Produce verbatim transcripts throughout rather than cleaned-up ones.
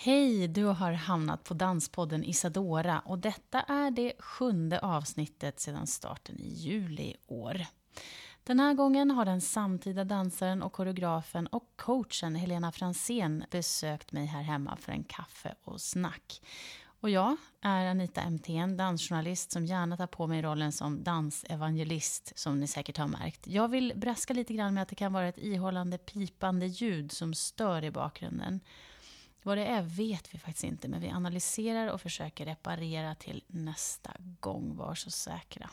Hej, du har hamnat på Danspodden Isadora och detta är det sjunde avsnittet sedan starten i juli i år. Den här gången har den samtida dansaren och koreografen och coachen Helena Franzén besökt mig här hemma för en kaffe och snack. Och jag är Anita M T N, dansjournalist som gärna tar på mig rollen som dansevangelist, som ni säkert har märkt. Jag vill braska lite grann med att det kan vara ett ihållande pipande ljud som stör i bakgrunden. Vad det är vet vi faktiskt inte, men vi analyserar och försöker reparera till nästa gång, var så säkra.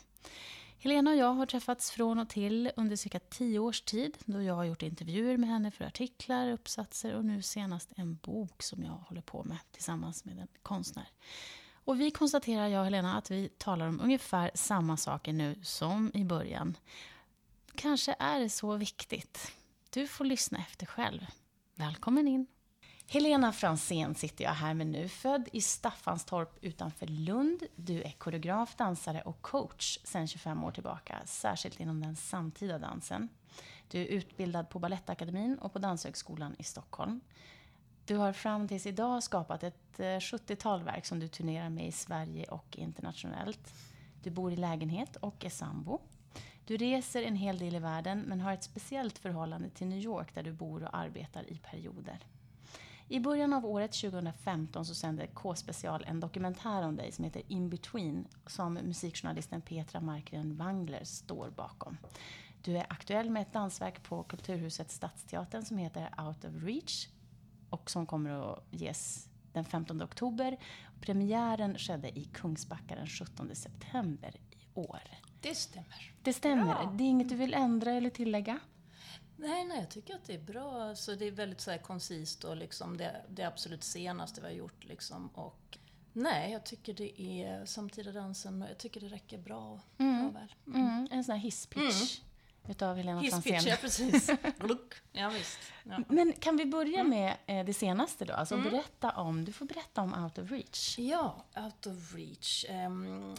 Helena och jag har träffats från och till under cirka tio års tid, då jag har gjort intervjuer med henne för artiklar, uppsatser och nu senast en bok som jag håller på med tillsammans med en konstnär. Och vi konstaterar, jag och Helena, att vi talar om ungefär samma saker nu som i början. Kanske är det så viktigt. Du får lyssna efter själv. Välkommen in! Helena Franzén sitter jag här med nu, född i Staffanstorp utanför Lund. Du är koreograf, dansare och coach sedan tjugofem år tillbaka, särskilt inom den samtida dansen. Du är utbildad på Balettakademien och på Danshögskolan i Stockholm. Du har fram tills idag skapat ett sjuttiotal verk som du turnerar med i Sverige och internationellt. Du bor i lägenhet och är sambo. Du reser en hel del i världen men har ett speciellt förhållande till New York där du bor och arbetar i perioder. I början av året tjugohundrafemton så sände K-special en dokumentär om dig som heter In Between, som musikjournalisten Petra Markgren-Wangler står bakom. Du är aktuell med ett dansverk på Kulturhuset Stadsteatern som heter Out of Reach och som kommer att ges den femtonde oktober. Premiären skedde i Kungsbacka den sjuttonde september i år. Det stämmer. Det stämmer. Ja. Det är inget du vill ändra eller tillägga? Nej, nej, jag tycker att det är bra. Så det är väldigt så här koncist och liksom det, det absolut senaste vi har gjort. Liksom. Och, nej, jag tycker det är samtida dansen och jag tycker det räcker bra. Mm. bra väl. Mm. Mm. En sån här hisspitch mm. utav Helena Franzén. Hisspitch, ja precis. ja, visst. Ja. Men kan vi börja med det senaste då? Alltså, mm. berätta om, du får berätta om Out of Reach. Ja, Out of Reach.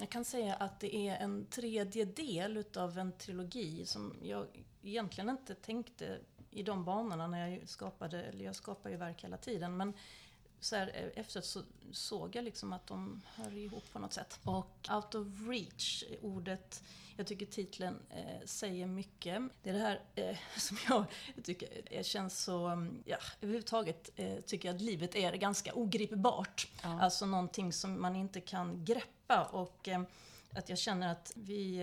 Jag kan säga att det är en tredje del utav en trilogi som jag... egentligen inte tänkte i de banorna när jag skapade, eller jag skapar ju verk hela tiden, men så här, efteråt så såg jag liksom att de hör ihop på något sätt. Och Out of Reach, ordet, jag tycker titeln eh, säger mycket. Det är det här eh, som jag, jag tycker jag känns så, ja, överhuvudtaget eh, tycker jag att livet är ganska ogripbart. Ja. Alltså någonting som man inte kan greppa och... Eh, Att jag känner att vi,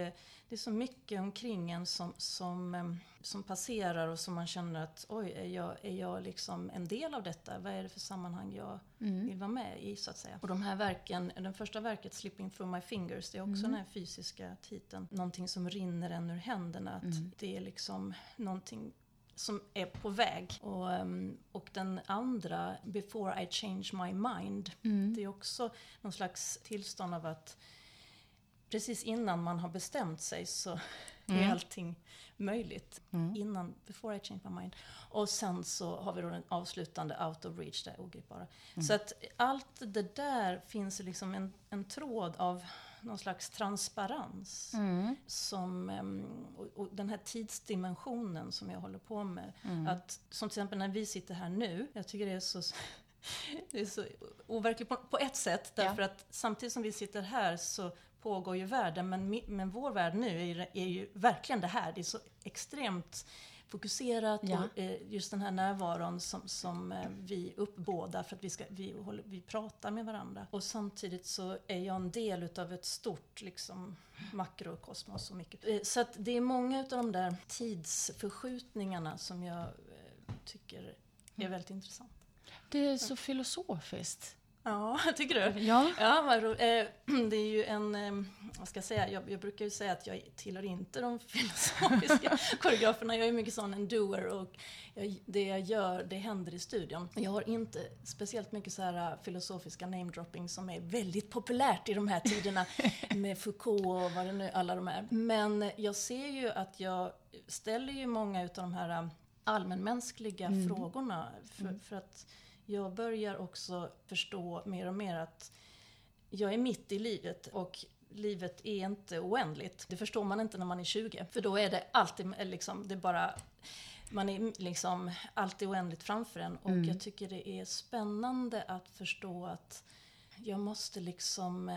det är så mycket omkring en som, som, som passerar och som man känner att oj, är jag, är jag liksom en del av detta? Vad är det för sammanhang jag mm. vill vara med i, så att säga? Och de här verken, den första verket, Slipping Through My Fingers, det är också mm. den här fysiska titeln. Någonting som rinner en ur händerna, att mm. det är liksom någonting som är på väg. Och, och den andra, Before I Change My Mind, mm. det är också någon slags tillstånd av att precis innan man har bestämt sig så mm. är allting möjligt. Mm. Innan, before I change my mind. Och sen så har vi då den avslutande out of reach, där ogripbara. Mm. Så att allt det där finns liksom en, en tråd av någon slags transparens. Mm. Som, och, och den här tidsdimensionen som jag håller på med. Mm. Att, som till exempel när vi sitter här nu, jag tycker det är så... Det är så overkligt på, på ett sätt, därför ja. Att samtidigt som vi sitter här så pågår ju världen, men, men vår värld nu är ju, är ju verkligen det här. Det är så extremt fokuserat ja. Och eh, just den här närvaron som, som eh, vi uppbådar för att vi, ska, vi, håller, vi pratar med varandra. Och samtidigt så är jag en del utav ett stort liksom, makrokosmos och mikro. Eh, så att det är många utav de där tidsförskjutningarna som jag eh, tycker är väldigt intressant. Det är så filosofiskt. Ja, tycker du? Ja. Ja, det är ju en, vad ska jag säga, jag, jag brukar ju säga att jag tillhör inte de filosofiska koreograferna. Jag är mycket sån en doer och jag, det jag gör, det händer i studion. Jag har inte speciellt mycket så här filosofiska namedropping som är väldigt populärt i de här tiderna med Foucault och vad det nu, alla de här. Men jag ser ju att jag ställer ju många av de här allmänmänskliga mm. frågorna för, mm. för att jag börjar också förstå mer och mer att jag är mitt i livet och livet är inte oändligt. Det förstår man inte när man är tjugo. För då är det alltid liksom, det är bara, man är liksom alltid oändligt framför en. Och mm. jag tycker det är spännande att förstå att jag måste liksom,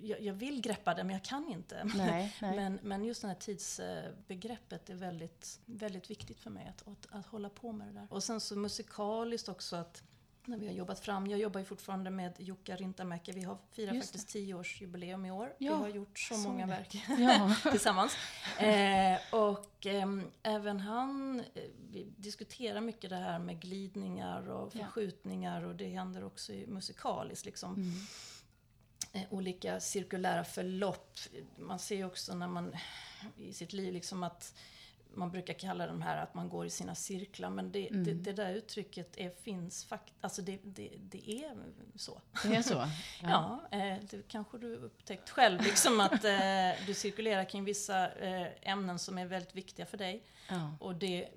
jag, jag vill greppa det men jag kan inte. Nej, nej. Men, men just det här tidsbegreppet är väldigt, väldigt viktigt för mig att, att, att hålla på med det där. Och sen så musikaliskt också att när vi har jobbat fram. Jag jobbar ju fortfarande med Jukka Rintamäki. Vi har firat faktiskt tioårsjubileum i år. Ja, vi har gjort så, så många det. verk ja. tillsammans. Eh, och eh, även han eh, vi diskuterar mycket det här med glidningar och förskjutningar. Ja. Och det händer också musikaliskt. Liksom. Mm. Eh, olika cirkulära förlopp. Man ser ju också när man i sitt liv liksom att man brukar kalla de här att man går i sina cirklar. Men det, mm. det, det där uttrycket är, finns faktiskt. Alltså det, det, det är så. Det är så? Ja, ja eh, det kanske du upptäckt själv. Liksom att eh, du cirkulerar kring vissa eh, ämnen som är väldigt viktiga för dig. Ja. Och det, det,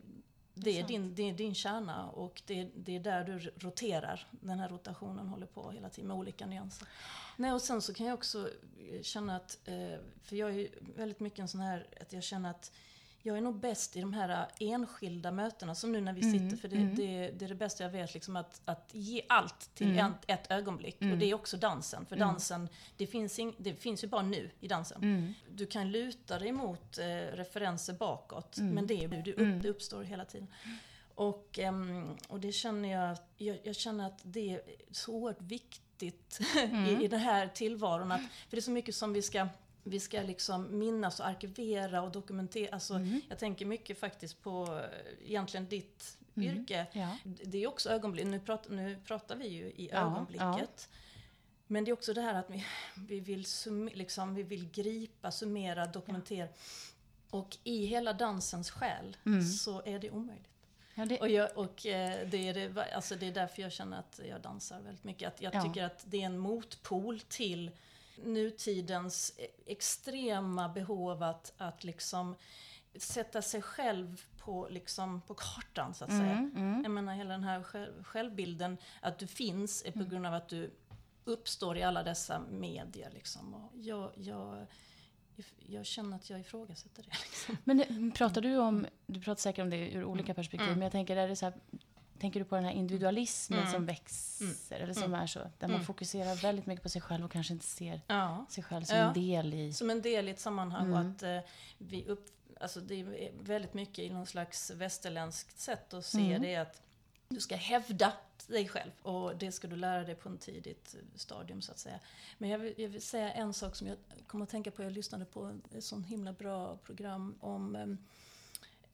det, är är din, det är din kärna. Och det, det är där du roterar. Den här rotationen håller på hela tiden med olika nyanser. Nej, och sen så kan jag också känna att. Eh, för jag är ju väldigt mycket en sån här. Att jag känner att. Jag är nog bäst i de här enskilda mötena som nu när vi sitter. Mm, för det, mm. det, det är det bästa jag vet. Liksom att, att ge allt till mm. ett, ett ögonblick. Mm. Och det är också dansen. För dansen, det finns, in, det finns ju bara nu i dansen. Mm. Du kan luta dig mot eh, referenser bakåt. Mm. Men det, är, det, upp, det uppstår hela tiden. Och, um, och det känner jag, jag... Jag känner att det är så oerhört viktigt mm. i, i den här tillvaron. Att, för det är så mycket som vi ska... Vi ska liksom minnas och arkivera och dokumentera. Alltså, mm. Jag tänker mycket faktiskt på egentligen ditt mm. yrke. Ja. Det är också ögonblick. Nu pratar, nu pratar vi ju i ja, ögonblicket. Ja. Men det är också det här att vi, vi, vill, summa, liksom, vi vill gripa, summera, dokumentera. Ja. Och i hela dansens själ mm. så är det omöjligt. Ja, det... Och, jag, och eh, det, är det, alltså det är därför jag känner att jag dansar väldigt mycket. Att jag ja. tycker att det är en motpol till... nutidens extrema behov att, att liksom sätta sig själv på, liksom på kartan så att mm, säga. Mm. Jag menar hela den här själv, självbilden att du finns är på mm. grund av att du uppstår i alla dessa medier. Liksom. Och jag, jag, jag känner att jag ifrågasätter det. Liksom. Men pratar du om, du pratar säkert om det ur olika perspektiv, mm. men jag tänker är det så här... Tänker du på den här individualismen mm. som växer mm. eller som mm. är så där mm. man fokuserar väldigt mycket på sig själv och kanske inte ser ja. sig själv som ja. en del i som en del i ett sammanhang mm. och att eh, vi upp alltså det är väldigt mycket i någon slags västerländskt sätt att se mm. det att du ska hävda dig själv och det ska du lära dig på en tidigt stadium så att säga. Men jag vill, jag vill säga en sak som jag kommer att tänka på. Jag lyssnade på ett sånt himla bra program om eh,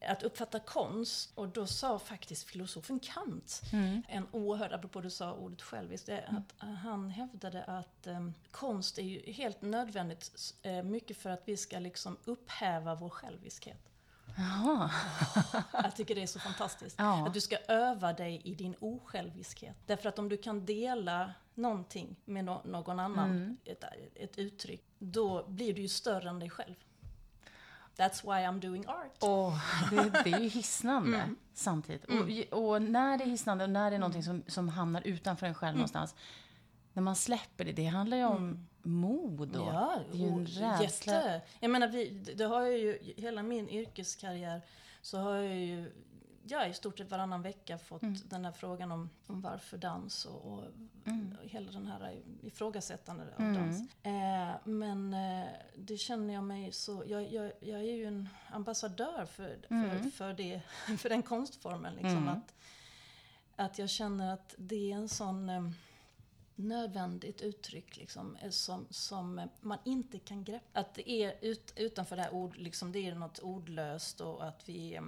att uppfatta konst. Och då sa faktiskt filosofen Kant mm. en oerhörd, apropå du sa ordet själviskt, det mm. att han hävdade att um, konst är ju helt nödvändigt uh, mycket för att vi ska liksom upphäva vår själviskhet. Jaha. Jag tycker det är så fantastiskt. Ja. Att du ska öva dig i din osjälviskhet. Därför att om du kan dela någonting med no- någon annan, mm. ett, ett uttryck, då blir du ju större än dig själv. That's why I'm doing art. Oh, det, det är ju hissnande mm. samtidigt. Mm. Och, och när det är hissnande och när det är någonting som, som hamnar utanför en själv mm. någonstans. När man släpper det, det handlar ju om mm. mod. Och, ja, det är ju en rädsla. Jag menar, vi, det har jag ju, hela min yrkeskarriär så har jag ju jag i stort sett varannan vecka fått mm. den här frågan om, om varför dans och, och mm. hela den här ifrågasättande av mm. dans. Eh, men eh, det känner jag mig så, jag, jag, jag är ju en ambassadör för, mm. för, för, det, för den konstformen. Liksom, mm. att, att jag känner att det är en sån eh, nödvändigt uttryck liksom, som, som man inte kan greppa. Att det är ut, utanför det här ord, liksom, det är något ordlöst och att vi... Eh,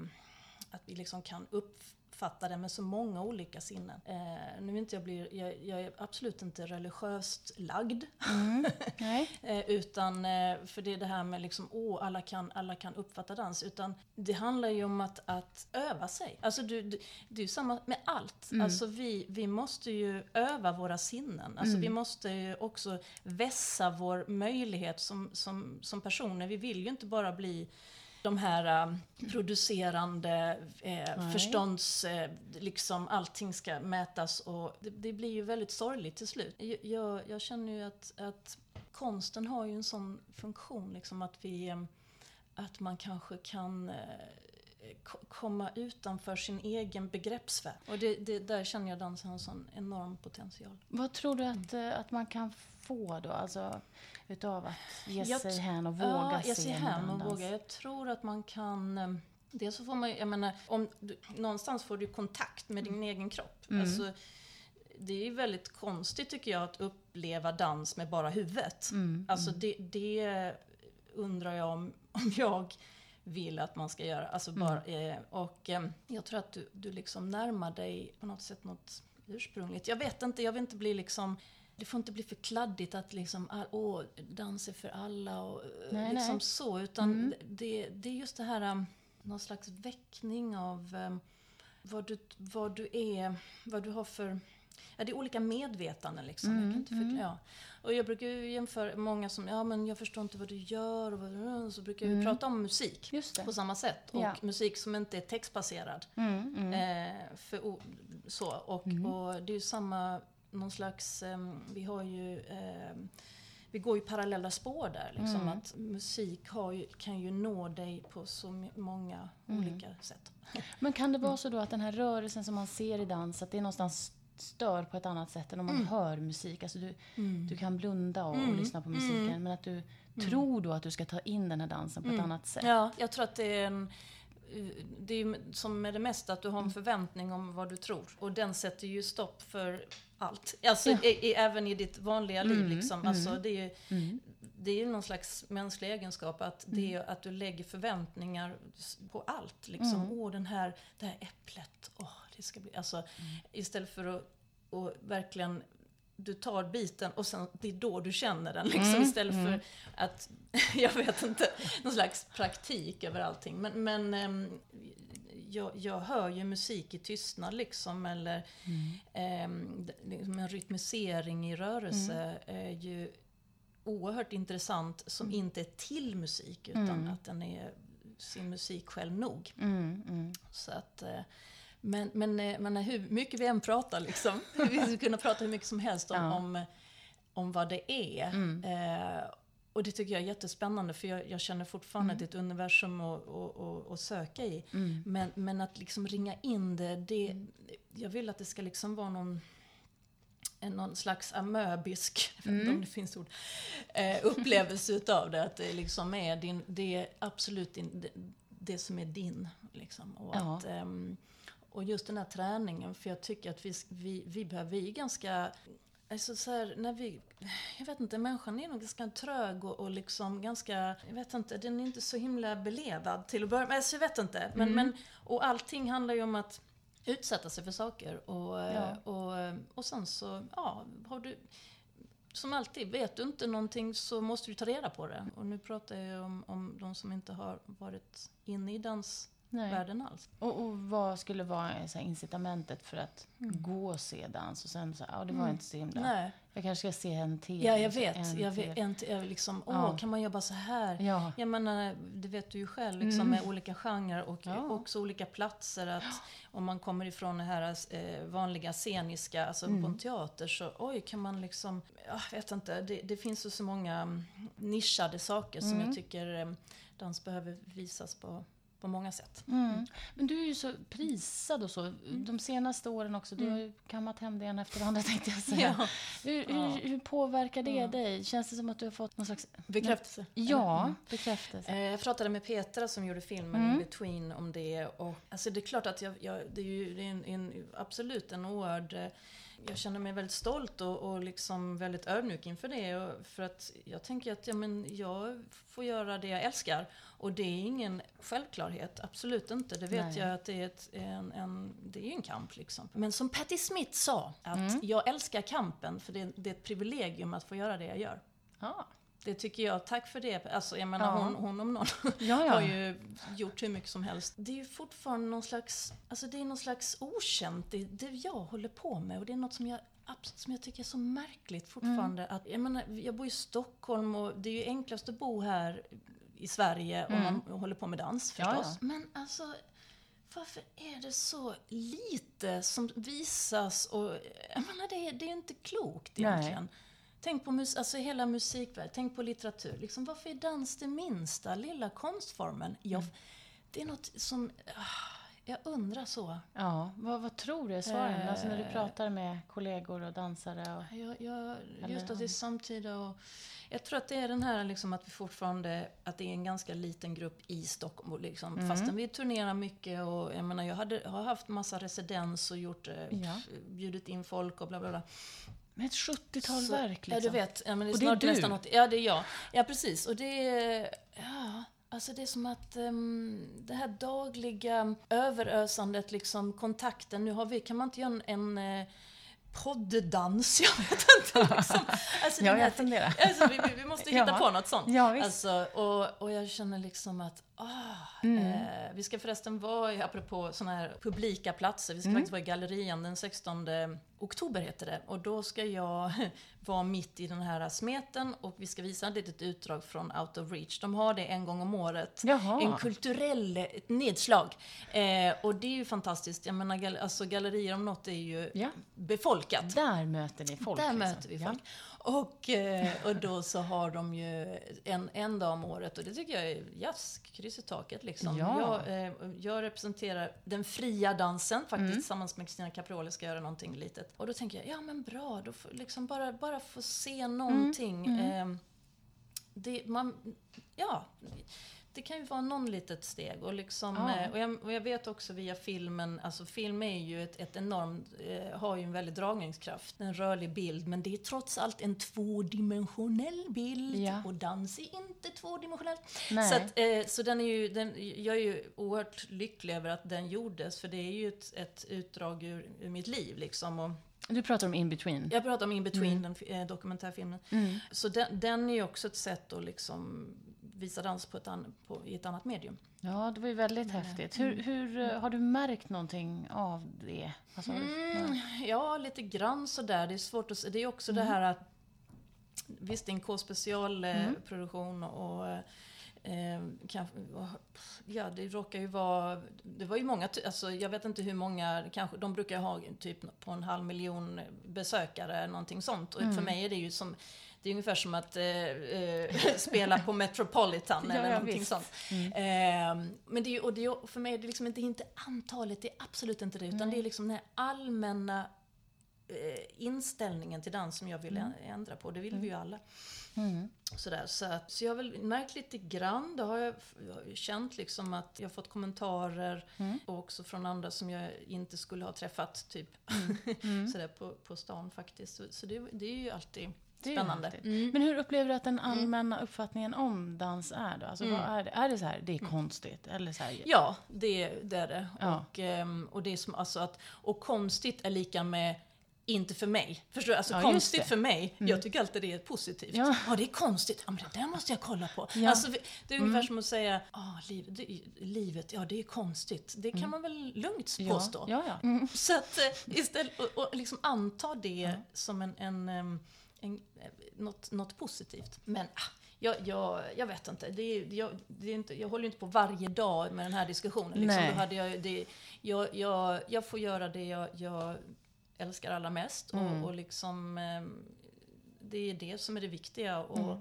Att vi liksom kan upp, uppfattar den med så många olika sinnen. Eh, nu är inte jag, blir, jag, jag är absolut inte religiöst lagd. Mm. Nej. eh, utan, eh, för det är det här med liksom, åh, alla kan, alla kan uppfatta dans. Utan det handlar ju om att, att öva sig. Alltså du, du, det är ju samma med allt. Mm. Alltså vi, vi måste ju öva våra sinnen. Alltså mm. vi måste ju också vässa vår möjlighet som, som, som personer. Vi vill ju inte bara bli de här äh, producerande äh, förstånds, äh, liksom allting ska mätas och det, det blir ju väldigt sorgligt till slut. Jag, jag känner ju att, att konsten har ju en sån funktion liksom att vi, att man kanske kan äh, komma utanför sin egen begreppsvärld. Och det, det, där känner jag dansen har en sån enorm potential. Vad tror du att, mm. att man kan få då? Alltså utav att ge jag, sig hän och våga ja, se. Ja, ge sig hän och våga. Jag tror att man kan... Det så får man, jag menar, om du, någonstans får du kontakt med din mm. egen kropp. Mm. Alltså, det är väldigt konstigt tycker jag att uppleva dans med bara huvudet. Mm. Alltså mm. Det, det undrar jag om, om jag... vill att man ska göra. Alltså bara, mm. eh, och eh, jag tror att du, du liksom närmar dig på något sätt något ursprungligt. Jag vet inte, jag vill inte bli liksom, det får inte bli för kladdigt att liksom, åh, oh, dans är för alla och nej, liksom nej. Så. Utan mm. det, det är just det här, um, någon slags väckning av um, vad, du, vad du är, vad du har för... Ja, det är olika medvetanden liksom. Mm, jag kan inte förklara. Mm. Och jag brukar ju jämföra många som, ja men jag förstår inte vad du gör och vad du, så brukar vi mm. prata om musik på samma sätt. Och ja. Musik som inte är textbaserad. Mm, mm. Eh, för, så. Och, mm. och det är ju samma, någon slags, eh, vi har ju, eh, vi går ju parallella spår där liksom. Mm. Att musik har ju, kan ju nå dig på så många mm. olika sätt. Men kan det vara mm. så då att den här rörelsen som man ser i dans, att det är någonstans stör på ett annat sätt än om man mm. hör musik. Alltså du, mm. du kan blunda och, mm. och lyssna på musiken. Mm. Men att du mm. tror då att du ska ta in den här dansen på mm. ett annat sätt. Ja, jag tror att det är en... Det är som med det mesta att du har en förväntning om vad du tror. Och den sätter ju stopp för allt. Alltså ja. i, i, även i ditt vanliga mm. liv liksom. Alltså mm. det är ju... Mm. Det är ju någon slags mänsklig egenskap att, det är att du lägger förväntningar på allt. Liksom. Mm. Åh, den här, det här äpplet. Åh, det ska bli... Alltså, mm. istället för att och verkligen... Du tar biten och sen det är då du känner den. Liksom, mm. Istället mm. för att... Jag vet inte. Någon slags praktik över allting. Men, men äm, jag, jag hör ju musik i tystnad liksom. Eller mm. äm, en rytmisering i rörelse mm. är ju... oerhört intressant som mm. inte är till musik utan mm. att den är sin musik själv nog. Mm, mm. Så att men, men, men hur mycket vi än pratar liksom, vi skulle kunna prata hur mycket som helst om, ja. om, om vad det är. Mm. Eh, och det tycker jag är jättespännande för jag, jag känner fortfarande mm. att det är ett universum att, att, att, att söka i. Mm. Men, men att liksom ringa in det, det mm. jag vill att det ska liksom vara någon någon slags amöbisk mm. om det finns ord eh, upplevelse utav det att det liksom är din, det är absolut din, det, det som är din liksom och, ja. Att, eh, och just den här träningen för jag tycker att vi vi, vi behöver vi ganska alltså så här, när vi jag vet inte människan är nog ganska trög och, och liksom ganska jag vet inte den är inte så himla belevad till att börja med alltså, jag vet inte men mm. men och allting handlar ju om att utsätta sig för saker och, ja. och, och sen så ja, har du som alltid, vet du inte någonting så måste du ta reda på det. Och nu pratar jag om, om de som inte har varit inne i dansvärlden alls. Och, och vad skulle vara så här, incitamentet för att mm. gå och se dans och sen så, ja ah, det var mm. inte så himla. Nej. Jag kanske ska se en till. Ja, jag vet. En jag vet inte jag liksom, åh, ja. Kan man jobba så här? Ja. Jag menar, det vet du ju själv liksom mm. med olika genrer och ja. Också olika platser att ja. Om man kommer ifrån det här eh, vanliga sceniska alltså mm. på en teater så oj kan man liksom jag vet inte, det, det finns ju så många nischade saker mm. som jag tycker eh, dans behöver visas på på många sätt. Mm. Men du är ju så prisad och så. Mm. De senaste åren också. Du har ju kammat hem det en efter det andra tänkte jag säga. Ja. Hur, ja. Hur, hur påverkar det ja. Dig? Känns det som att du har fått någon slags... Bekräftelse. Ja, mm. bekräftelse. Eh, jag pratade med Petra som gjorde filmen mm. In Between om det. Och, alltså det är klart att jag, jag, det är ju det är en, en, absolut en oerhörd jag känner mig väldigt stolt och, och liksom väldigt ödmjuk inför det. Och för att jag tänker att ja, men jag får göra det jag älskar. Och det är ingen självklarhet, absolut inte. Det vet Nej. jag att det är, ett, en, en, det är ju en kamp liksom. Men som Patti Smith sa, att mm. jag älskar kampen för det, det är ett privilegium att få göra det jag gör. Ja. Det tycker jag, tack för det. Alltså, jag menar, ja. hon, hon om någon ja, ja. har ju gjort hur mycket som helst. Det är ju fortfarande någon slags, alltså det är någon slags okänt, det, det jag håller på med. Och det är något som jag, som jag tycker är så märkligt fortfarande. Mm. Att, jag menar, jag bor i Stockholm och det är ju enklast att bo här i Sverige mm. om man håller på med dans förstås. Ja, ja. Men alltså, varför är det så lite som visas? Och, jag menar, det, det är inte klokt egentligen. Nej. Tänk på mus- alltså hela musikvärlden, tänk på litteratur. Liksom, varför är dans det minsta lilla konstformen? Jag, mm. Det är något som... Jag undrar så. Ja, vad, vad tror du är svaren? Eh, alltså när du pratar med kollegor och dansare. Och, jag, jag, just att det är samtida. Och, jag tror att det är den här liksom, att vi fortfarande... Att det är en ganska liten grupp i Stockholm. Liksom, mm. Fastän vi turnerar mycket. Och, jag menar, jag hade, har haft massa residens och gjort, ja. bjudit in folk och bla bla bla. Men ett sjuttiotal verk liksom. Ja, du vet. Ja, men det är, och det är du. Nästan något, ja, det är jag. Ja, precis. Och det är... Ja, alltså det är som att um, det här dagliga överösandet, liksom kontakten. Nu har vi... Kan man inte göra en... en poddans, jag vet inte liksom. Alltså, ja, jag funderar. Alltså, vi, vi måste hitta ja. på något sånt. Ja, visst. Alltså, och, och jag känner liksom att ah, mm. eh, vi ska förresten vara, apropå sådana här publika platser, vi ska mm. faktiskt vara i Gallerian den sextonde oktober heter det. Och då ska jag vara mitt i den här smeten och vi ska visa ett litet utdrag från Out of Reach. De har det en gång om året. Jaha. En kulturell nedslag. Eh, och det är ju fantastiskt. Jag menar, gal- alltså, gallerier om något är ju ja. befolkat. Där möter ni folk. Där liksom. möter vi folk. Ja. Och, eh, och då så har de ju en, en dag om året. Och det tycker jag är jass, kryss i taket liksom. Ja. Jag, eh, jag representerar den fria dansen faktiskt. Mm. Tillsammans med Kristina Caprioli ska göra någonting litet. Och då tänker jag, ja men bra, då får, liksom bara, bara få se någonting. Mm, mm. Eh, det, man, ja, det kan ju vara någon litet steg. Och, liksom, ja. eh, och, jag, och jag vet också via filmen, alltså film är ju ett, ett enormt, eh, har ju en väldigt dragningskraft. En rörlig bild, men det är trots allt en tvådimensionell bild. Ja. Och dans är inte tvådimensionell. Nej. Så, att, eh, så den är ju, den, jag är ju oerhört lycklig över att den gjordes. För det är ju ett, ett utdrag ur, ur mitt liv liksom. Och, du pratar om In Between. Jag pratar om In Between, mm. den eh, dokumentärfilmen. Mm. Så den, den är ju också ett sätt att liksom visa dans på ett an, på, i ett annat medium. Ja, det var ju väldigt mm. häftigt. Hur, hur mm. har du märkt någonting av det? Alltså, mm, ja. ja, lite grann sådär. Det är svårt att se. Det är också mm. det här att visst, det är en K-special eh, mm. produktion och eh, kan, ja, det råkar ju vara, det var ju många, alltså jag vet inte hur många, kanske de brukar ha typ på en halv miljon besökare, någonting sånt. Och mm. för mig är det ju som, det är ungefär som att eh, eh, spela på Metropolitan eller ja, någonting visst. sånt. Mm. Eh, men det är, och det är, för mig är det liksom inte, inte antalet, det är absolut inte det, utan mm. det är liksom den här allmänna inställningen till dans som jag vill ändra på. Det vill vi ju alla. Mm. Sådär, så, att, så jag har väl märkt lite grann. Då har jag, jag har känt liksom att jag har fått kommentarer mm. och också från andra som jag inte skulle ha träffat typ mm. sådär på, på stan faktiskt. Så, så det, det är ju alltid spännande. Mm. Men hur upplever du att den allmänna uppfattningen om dans är då? Alltså, mm. vad är det? Är det så här, det är konstigt? Eller så här? Ja, det, det är det. Ja. Och, och det är som alltså att, och konstigt är lika med inte för mig. Förstår du? Alltså ja, konstigt för mig. Mm. Jag tycker alltid det är positivt. Ja, ah, det är konstigt. Ja, men det där måste jag kolla på. Ja. Alltså, det är ungefär mm. som att säga ah, liv, det, livet, ja det är konstigt. Det kan mm. man väl lugnt påstå. Ja. Ja, ja. Mm. Så att istället och, och liksom anta det ja. som en, en, en, en något, något positivt. Men Jag, jag, jag vet inte. Det är, jag, det är inte. Jag håller inte på varje dag med den här diskussionen. Liksom. Då hade jag, det, jag, jag, jag får göra det jag... jag älskar allra mest och, mm. och liksom det är det som är det viktiga och mm.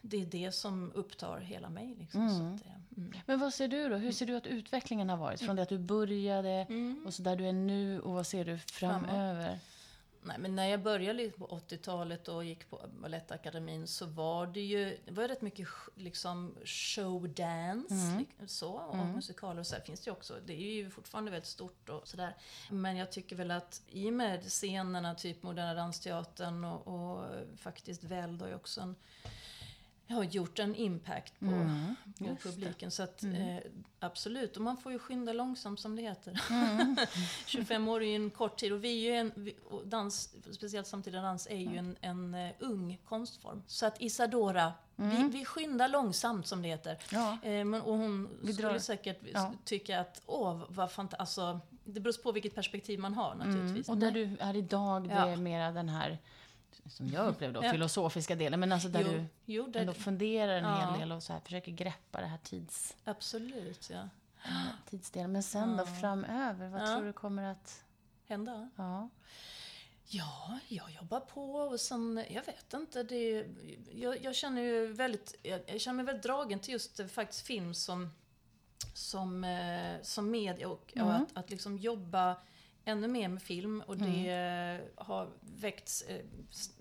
det är det som upptar hela mig liksom, mm. så att, mm. Men vad ser du då? Hur ser du att utvecklingen har varit från det att du började mm. och så där du är nu och vad ser du framöver? Nej, men när jag började på åttiotalet och gick på Balettakademien så var det ju det var rätt mycket liksom showdance mm. så, och mm. musikaler och så här finns det ju också. Det är ju fortfarande väldigt stort och sådär. Men jag tycker väl att i och med scenerna typ Moderna Dansteatern och, och faktiskt väl då också en, jag har gjort en impact på, mm, på publiken. Så att, mm. eh, absolut. Och man får ju skynda långsamt som det heter. Mm. tjugofem år är ju en kort tid. Och vi är ju en, vi, och dans, speciellt samtida dans, är ju en, en uh, ung konstform. Så att Isadora, mm. vi, vi skyndar långsamt som det heter. Ja. Eh, men, och hon vi skulle drar. säkert ja. tycka att, åh, vad fantastiskt. Alltså, det beror på vilket perspektiv man har naturligtvis. Mm. Och där du är idag, det ja. är mera den här... som jag upplevde då, ja. filosofiska delen, men alltså där jo, du jo, där ändå det. funderar en ja. hel del och så här, försöker greppa det här tids... Absolut, ja. Tidsdelen, men sen ja. då framöver, vad ja. tror du kommer att... hända? Ja. Ja, jag jobbar på och sen, jag vet inte, det, jag, jag känner ju väldigt, jag, jag känner mig väldigt dragen till just faktiskt film som, som, som media och, mm. och att, att liksom jobba ännu mer med film, och det mm. har väckt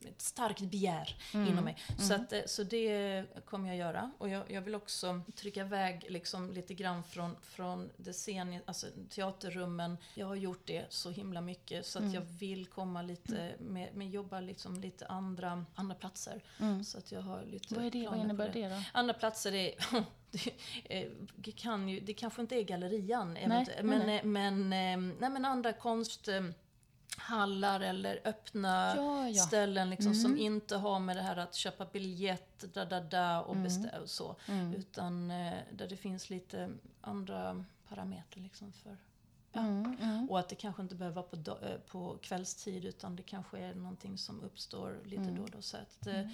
ett starkt begär mm. inom mig. Mm. Så, att, så det kommer jag göra. Och jag, jag vill också trycka iväg liksom lite grann från, från det scen, alltså teaterrummen. Jag har gjort det så himla mycket så att mm. jag vill komma lite med, med jobba liksom lite andra, andra platser. Mm. Så att jag har lite Vad är det? Vad innebär det då? Andra platser är... Det, kan ju, det kanske inte är gallerian, nej, men, nej. Men, nej, men andra konsthallar eller öppna ja, ja. ställen liksom, mm. som inte har med det här att köpa biljett da, da, da, och, mm. bestä- och så, mm. utan där det finns lite andra parametrar liksom för ja. mm, mm. och att det kanske inte behöver vara på, do- på kvällstid, utan det kanske är någonting som uppstår lite mm. då och då. Så att, mm.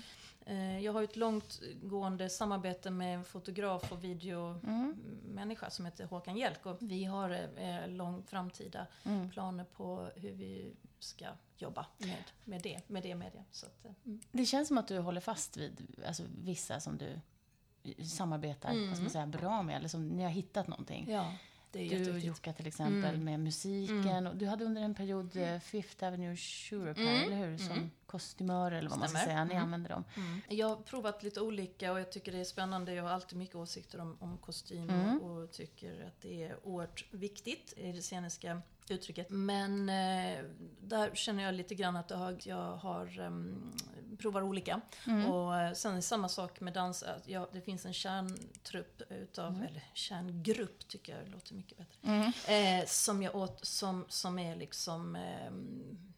jag har ett långtgående samarbete med en fotograf och videomänniska mm. som heter Håkan Hjälk, och vi har eh, lång framtida mm. planer på hur vi ska jobba med, med det med det media. Så att, mm. det känns som att du håller fast vid alltså, vissa som du samarbetar mm. vad ska man säga, bra med, eller som ni har hittat någonting. Ja. Du och Jukka till exempel mm. med musiken. Mm. Och du hade under en period mm. Fifth Avenue Shuriken, mm. eller hur? Som mm. kostymör eller vad man ska säga. Mm. Ni använder dem. Mm. Jag har provat lite olika och jag tycker det är spännande. Jag har alltid mycket åsikter om, om kostym mm. och, och tycker att det är oerhört viktigt i det sceniska uttrycket. Men eh, där känner jag lite grann att jag har, jag har um, provar olika. Mm. Och sen är samma sak med dans. Ja, det finns en kärntrupp utav, mm. eller kärngrupp tycker jag låter mycket bättre. Mm. Eh, som jag åt, som, som är liksom... Eh,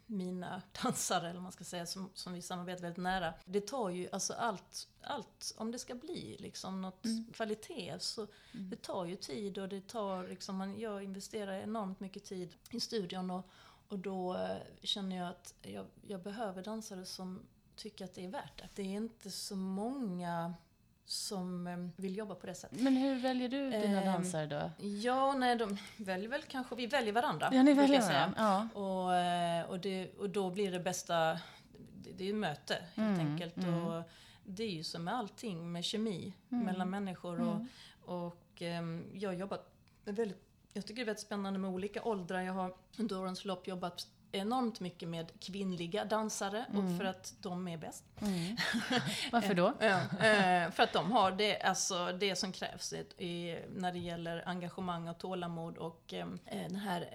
mina dansare, eller man ska säga, som, som vi samarbetar väldigt nära. Det tar ju alltså allt, allt om det ska bli liksom något mm. kvalitet, så mm. det tar ju tid, och det tar liksom, man, jag investerar enormt mycket tid i studion, och, och då känner jag att jag, jag behöver dansare som tycker att det är värt det. Det är inte så många som vill jobba på det sättet. Men hur väljer du dina eh, dansare då? Ja, nej, de väljer väl kanske... Vi väljer varandra. Ja, ni väljer varandra. Ja. Och, och, det, och då blir det bästa... Det, det är ju möte, helt mm, enkelt. Mm. Och det är ju som med allting, med kemi mm. mellan människor. Och, och, och jag har jobbat väldigt... Jag tycker det är väldigt spännande med olika åldrar. Jag har under årens lopp jobbat enormt mycket med kvinnliga dansare mm. och för att de är bäst. Mm. Varför då? För att de har det, alltså det som krävs i, när det gäller engagemang och tålamod och eh, det här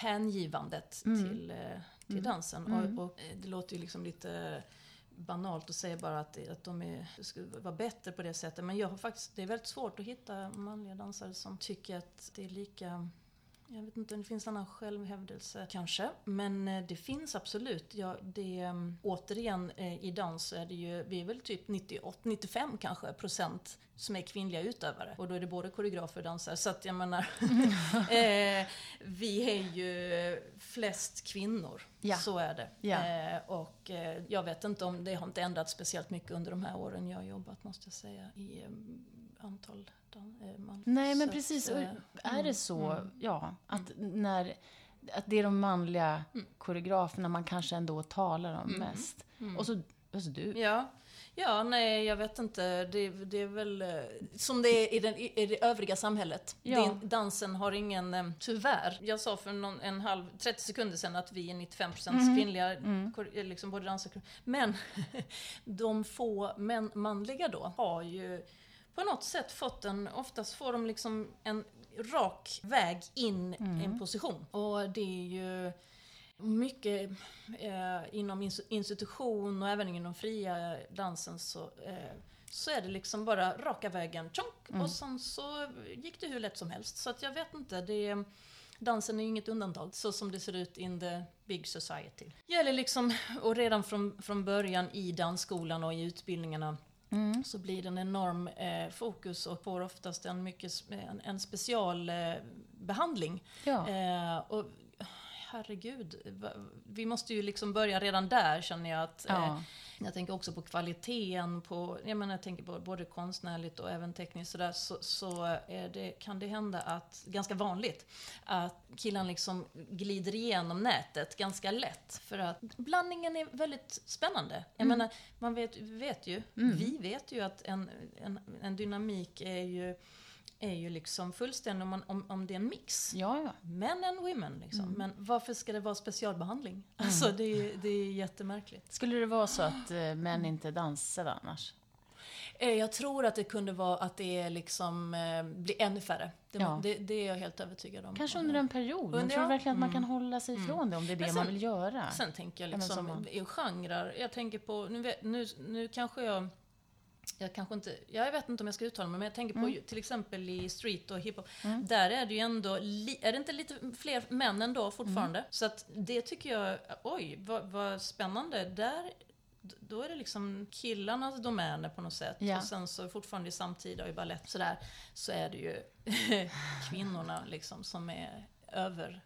hängivandet mm. till, eh, till dansen. Mm. Och, och det låter ju liksom lite banalt att säga bara att, att de är, skulle vara bättre på det sättet, men jag har faktiskt, det är väldigt svårt att hitta manliga dansare som tycker att det är lika... Jag vet inte om det finns annan självhävdelse kanske, men det finns absolut. Ja, det, återigen i dans är det ju, vi är väl typ nittioåtta nittiofem kanske procent som är kvinnliga utövare. Och då är det både koreografer och dansare. Så att jag menar, eh, vi är ju flest kvinnor. Ja. Så är det. Ja. Eh, och eh, jag vet inte om, det har inte ändrats speciellt mycket under de här åren jag har jobbat, måste jag säga, i eh, antal. Man, Nej men precis, att, är mm, det så mm, ja, att, mm. när, att det är de manliga mm. koreograferna man kanske ändå talar om mm, mest mm. och så Alltså du. Ja. Ja, nej, jag vet inte. Det, det är väl som det är i, den, i det övriga samhället. Ja. Det, dansen har ingen, tyvärr. Jag sa för någon, en halv, trettio sekunder sedan att vi är nittiofem procent mm. kvinnliga, mm. liksom både dans och kvinnor. Men de få män, manliga då har ju på något sätt fått en, oftast får de liksom en rak väg in mm. i en position. Och det är ju... mycket eh, inom institution och även inom fria dansen så, eh, så är det liksom bara raka vägen tjonk, mm. och sen så gick det hur lätt som helst. Så att jag vet inte, det, dansen är inget undantag så som det ser ut in the big society. Gäller liksom, och redan från, från början i dansskolan och i utbildningarna mm. så blir det en enorm eh, fokus och får oftast en, mycket, en, en special eh, behandling. Ja. Eh, och herregud, vi måste ju liksom börja redan där, känner jag att ja. eh, jag tänker också på kvaliteten, på, jag menar jag tänker på både konstnärligt och även tekniskt så där, så, så är det, kan det hända att, ganska vanligt, att killen liksom glider igenom nätet ganska lätt för att blandningen är väldigt spännande. Jag mm. menar, man vet, vet ju, mm. vi vet ju att en, en, en dynamik är ju är ju liksom fullständigt om, man, om, om det är en mix. Ja, ja. Men and women liksom. Mm. Men varför ska det vara specialbehandling? Mm. Alltså det är, det är jättemärkligt. Skulle det vara så att eh, män inte dansar annars? Eh, jag tror att det kunde vara att det liksom eh, blir ännu färre. Det, ja. det, det är jag helt övertygad om. Kanske under en period. Under, jag tror ja. verkligen att man kan hålla sig mm. ifrån det om det är det sen, man vill göra. Sen tänker jag liksom man... i genrer. Jag tänker på, nu, nu, nu kanske jag Jag, kanske inte, jag vet inte om jag ska uttala mig, men jag tänker på mm. till exempel i street och hiphop. Mm. Där är det ju ändå, är det inte lite fler män ändå fortfarande? Mm. Så att det tycker jag, oj, vad, vad spännande. Där, då är det liksom killarnas domäner på något sätt. Yeah. Och sen så fortfarande i samtida och i ballett sådär, så är det ju kvinnorna liksom som är över...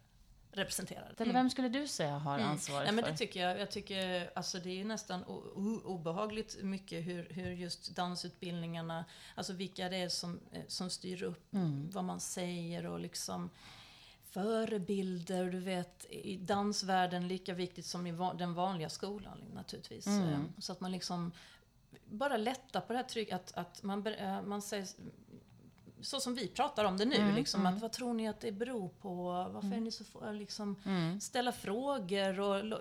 representerade. Eller vem skulle du säga har ansvaret mm. Nej, men det för? Tycker jag, jag tycker, alltså det är ju nästan o- o- obehagligt mycket hur, hur just dansutbildningarna, alltså vilka det är som, som styr upp mm. vad man säger och liksom förebilder, du vet, i dansvärlden lika viktigt som i va- den vanliga skolan naturligtvis. Mm. Så att man liksom bara lättar på det här trycket att, att man, man säger... så som vi pratar om det nu mm, liksom, mm. att vad tror ni att det beror på, varför mm. är ni så få, liksom mm. ställa frågor och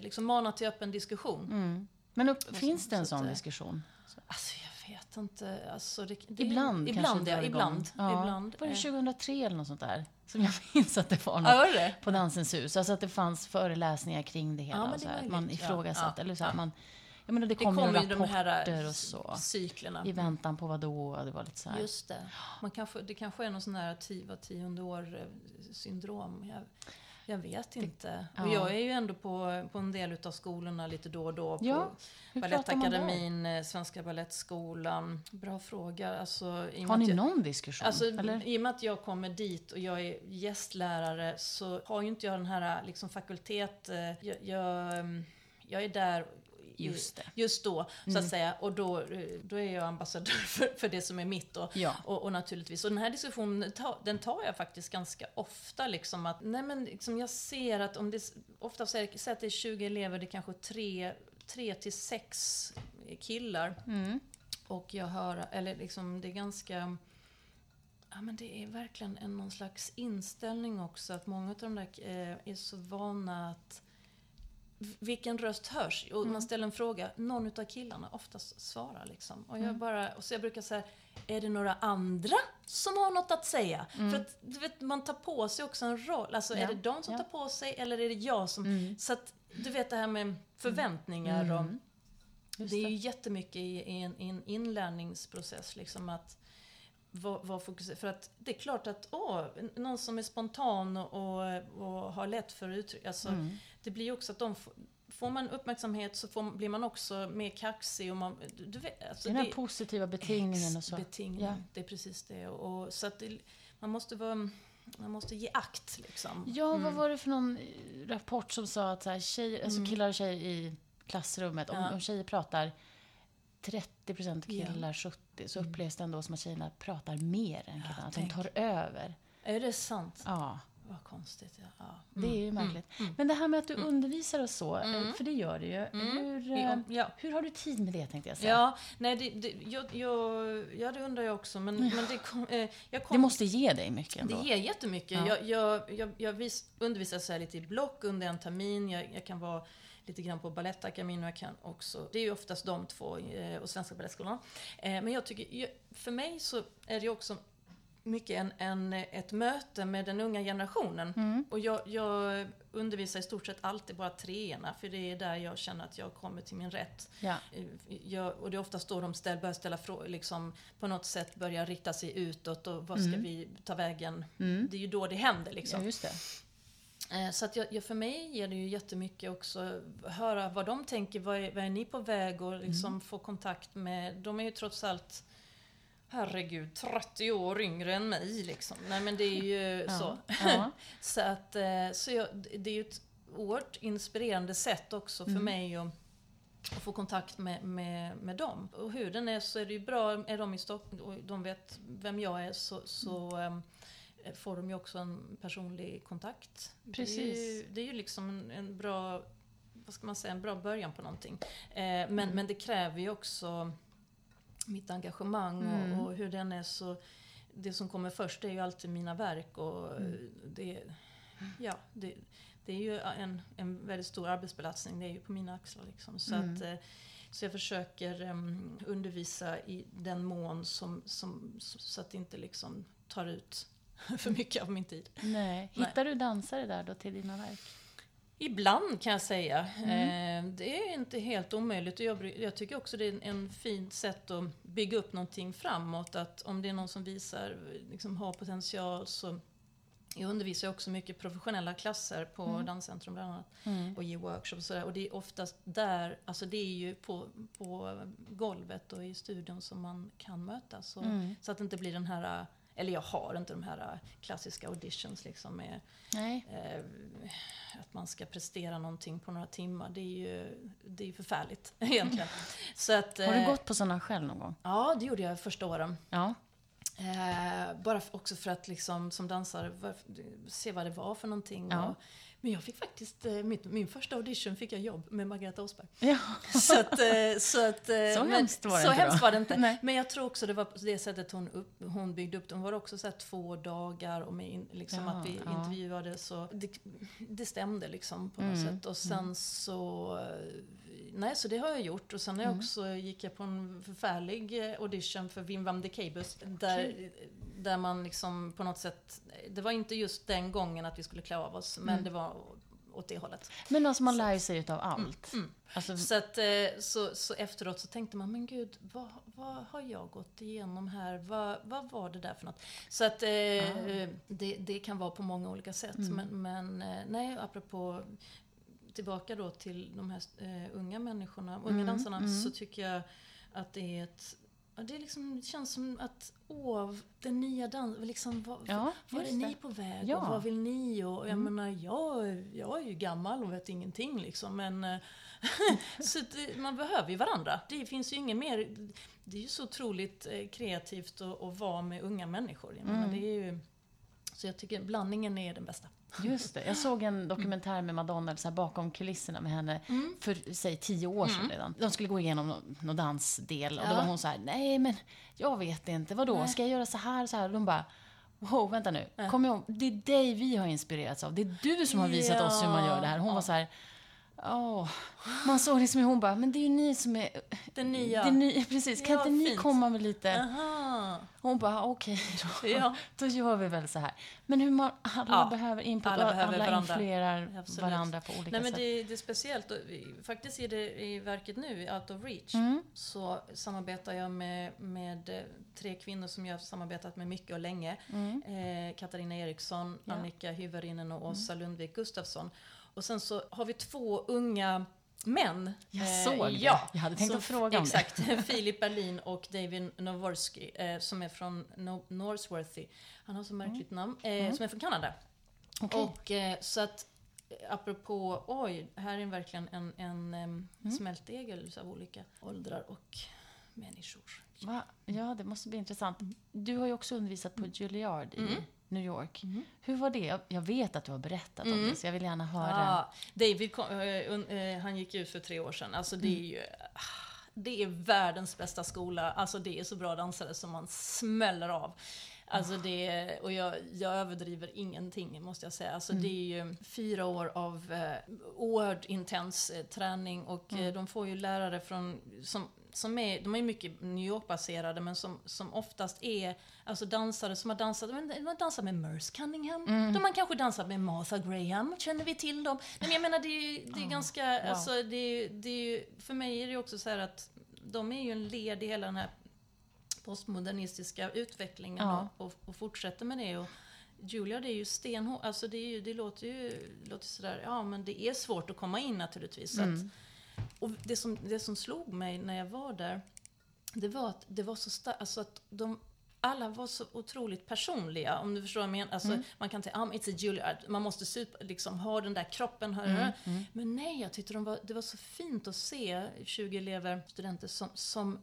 liksom mana till öppen diskussion. Mm. Men upp, finns det en sån så diskussion? Alltså jag vet inte, alltså det, det ibland ibland ja, ibland ja. ibland. Var det tjugohundratre eller något sånt där som jag minns att det var något ja, det? På Dansens hus, alltså att det fanns föreläsningar kring det hela ja, det så här, att man ifrågasatt ja, ja, eller så här, ja. man Jag menar, det kom, det kom ju de här och så, cyklerna. I väntan på vad då? Det var lite så här. Just det. Man kanske, det kanske är någon sån här tiva tionde år syndrom. Jag, jag vet inte. Ja. Och jag är ju ändå på, på en del av skolorna lite då och då. På ja. Balettakademien, Svenska Balettskolan. Bra fråga. Alltså, har ni jag, någon diskussion? Alltså, eller? I och med att jag kommer dit och jag är gästlärare så har ju inte jag den här liksom, fakultet. Jag, jag, jag är där... Just, just då, så mm. att säga. Och då, då är jag ambassadör för, för det som är mitt då. Ja. Och, och naturligtvis. Och den här diskussionen, den tar jag faktiskt ganska ofta. Liksom att, nej men liksom jag ser att om det, ofta säger jag att det är tjugo elever, det är kanske tre till sex killar. Mm. Och jag hör, eller liksom det är ganska... Ja, men det är verkligen en, någon slags inställning också. Att många av de där eh, är så vana att... vilken röst hörs och mm. man ställer en fråga, någon utav killarna oftast svarar liksom och jag bara och så jag brukar säga, är det några andra som har något att säga mm. för att du vet, man tar på sig också en roll, alltså ja. Är det de som ja. Tar på sig eller är det jag som mm. så att du vet det här med förväntningar mm. och just det är ju jättemycket i, i, en, i en inlärningsprocess liksom att Var, var fokuser- för att det är klart att åh, någon som är spontan och, och har lätt för uttryck alltså, mm. det blir ju också att de f- får man uppmärksamhet så får, blir man också mer kaxig och man, du, du vet, alltså, den här det, positiva betingningen och så. Betingning, ja. Det är precis det och, och, så att det, man måste vara man måste ge akt liksom. Ja, mm. vad var det för någon rapport som sa att så här, tjejer, alltså killar och tjejer i klassrummet om, ja. Om tjejer pratar trettio procent killar, yeah. sjuttio så upplevs det ändå som att tjejerna pratar mer än killarna. Ja, att de tar över. Är det sant? Ja. Vad konstigt. Ja. Ja. Mm. Det är ju märkligt. Mm. Men det här med att du mm. undervisar och så, mm. för det gör du ju. Mm. Hur, ja. Ja. hur har du tid med det, tänkte jag säga? Ja, nej, det, det, jag, jag, ja, det undrar jag också. Men, ja. men det, kom, eh, jag kom, det måste ge dig mycket ändå. Det ger jättemycket. Ja. Jag, jag, jag, jag vis, undervisar så här lite i block under en termin. Jag, jag kan vara lite grann på Balettakademien och jag kan också... Det är ju oftast de två eh, och Svenska Balettskolan. Eh, men jag tycker... Jag, för mig så är det också... mycket en, en, ett möte med den unga generationen. Mm. Och jag, jag undervisar i stort sett alltid bara treorna. För det är där jag känner att jag kommer till min rätt. Ja. Jag, och det är oftast då de ställ, börjar ställa frågor. Liksom, på något sätt börjar rikta sig utåt. Och vad ska mm. vi ta vägen? Mm. Det är ju då det händer. Liksom. Ja, just det. Så att jag, jag, för mig ger det ju jättemycket också höra vad de tänker. Vad är, vad är ni på väg? Och liksom mm. få kontakt med... De är ju trots allt... Herregud, trettio år yngre än mig liksom. Nej, men det är ju ja, så. Ja. så att så jag, det är ju ett oerhört inspirerande sätt också för mm. mig att, att få kontakt med, med, med dem. Och hur den är så är det ju bra, är de i Stockholm och de vet vem jag är så, så mm. får de ju också en personlig kontakt. Precis. Det är ju, det är ju liksom en, en bra, vad ska man säga, en bra början på någonting. Men, mm. men det kräver ju också... mitt engagemang och, mm. och hur den är så... Det som kommer först är ju alltid mina verk och mm. det, ja, det, det är ju en, en väldigt stor arbetsbelastning. Det är ju på mina axlar liksom. Så, mm. att, så jag försöker um, undervisa i den mån som, som, så att det inte liksom tar ut för mycket av min tid. Nej. Hittar Nej. du dansare där då till dina verk? Ibland kan jag säga. Mm. Eh, det är inte helt omöjligt. Och jag, jag tycker också det är en, en fint sätt att bygga upp någonting framåt. Att om det är någon som visar, liksom, har potential så... Jag undervisar också mycket professionella klasser på mm. Danscentrum bland annat. Mm. Och ger workshops och sådär. Och det är oftast där, alltså det är ju på, på golvet och i studion som man kan mötas. Så, mm. så att det inte blir den här... Eller jag har inte de här klassiska auditions liksom med Nej. Eh, att man ska prestera någonting på några timmar. Det är ju det är förfärligt egentligen. Så att, eh, har du gått på sådana själv någon gång? Ja, det gjorde jag första åren. Ja. Eh, bara f- också för att liksom, som dansare var, se vad det var för någonting. Ja. Och, men jag fick faktiskt, eh, mitt, min första audition fick jag jobb med Margareta Åsberg. Ja. Så, att, eh, så, att, eh, så hemskt var det så inte. Hemskt var det inte. Nej. Men jag tror också det var på det sättet hon, upp, hon byggde upp det. Hon var också så här två dagar och med in, liksom, ja, att vi ja. intervjuade. Så det, det stämde liksom på något mm. sätt. Och sen mm. så... Nej, så det har jag gjort. Och sen jag mm. också gick jag på en förfärlig audition för Wim Vandekeybus. Där, okay. där man liksom på något sätt... Det var inte just den gången att vi skulle klä av oss. Men mm. det var åt det hållet. Men alltså man så. lär sig utav allt. Mm, mm. Alltså, så, att, så, så efteråt så tänkte man, men gud, vad, vad har jag gått igenom här? Vad, vad var det där för något? Så att eh, mm. det, det kan vara på många olika sätt. Mm. Men, men nej, apropå... tillbaka då till de här eh, unga människorna, unga mm, dansarna, mm. så tycker jag att det är ett det, är liksom, det känns som att åh, den nya dansen, liksom, vad, ja, vad är ni det. på väg ja. och vad vill ni? Och, och jag mm. menar, jag, jag är ju gammal och vet ingenting liksom, men så det, man behöver ju varandra. Det finns ju inget mer, det är ju så otroligt eh, kreativt att, att vara med unga människor. Jag menar, mm. det är ju, så jag tycker blandningen är den bästa. Just det, jag såg en dokumentär med Madonna så här, bakom kulisserna med henne mm. för säg tio år sedan mm. redan. De skulle gå igenom någon, någon dansdel och ja. då var hon så här, nej men jag vet inte, vadå, nej. ska jag göra så här så här? Och de bara, wow, vänta nu, äh. kom ihåg, det är dig vi har inspirerats av, det är du som har visat ja. oss hur man gör det här. Hon ja. var så här, oh. man såg liksom hur hon bara, men det är ju ni som är den nya, det nya precis, kan ja, inte ni fint. komma med lite Aha. hon bara, okej okay, då. Ja. Då gör vi väl så här. Men hur man, alla ja. behöver input, alla, behöver alla varandra. influerar Absolut. varandra på olika Nej, men sätt. Det, det är speciellt, faktiskt är det i verket nu, Out of Reach, mm. så samarbetar jag med, med tre kvinnor som jag har samarbetat med mycket och länge. Mm. Eh, Katarina Eriksson, ja. Annika Hyvärinen och Åsa mm. Lundvik Gustafsson. Och sen så har vi två unga män. Jag såg eh, ja. Jag hade tänkt så, att fråga om exakt, det. Filip Berlin och David Noworski eh, som är från no- Northworthy. Han har så märkligt mm. namn. Eh, mm. Som är från Kanada. Okay. Och eh, så att apropå, oj, här är verkligen en, en um, mm. smältdegel av olika åldrar och människor. Va? Ja, det måste bli intressant. Du har ju också undervisat på Juilliard i... Mm. New York. Mm. Hur var det? Jag vet att du har berättat mm. om det, så jag vill gärna höra. Ja, David kom, han gick ut för tre år sedan. Alltså det är ju... Det är världens bästa skola. Alltså det är så bra dansare som man smäller av. Alltså det är, och jag, jag överdriver ingenting, måste jag säga. Alltså mm. det är ju fyra år av eh, oerhört intens eh, träning. Och mm. eh, de får ju lärare från... Som, som är, de är mycket New York-baserade, men som, som oftast är alltså dansare som har dansat, de har dansat med Merce Cunningham, mm. de har kanske dansat med Martha Graham, känner vi till dem. Nej, men jag menar, det är, det är oh. ganska, wow. alltså, det, det är, för mig är det också så här att de är ju en led i hela den här postmodernistiska utvecklingen oh. och, och fortsätter med det. Och Julia, det är ju stenhårt, alltså det, är ju, det låter ju låter sådär, ja men det är svårt att komma in naturligtvis, mm. så att och det som, det som slog mig när jag var där, det var att det var så star- alltså att de alla var så otroligt personliga, om du förstår vad jag menar. Alltså, mm. man kan säga, ah, it's a Juilliard, man måste super, liksom, ha den där kroppen här. Mm. Mm. Men nej, jag tyckte de var, det var så fint att se tjugo elever, studenter som, som,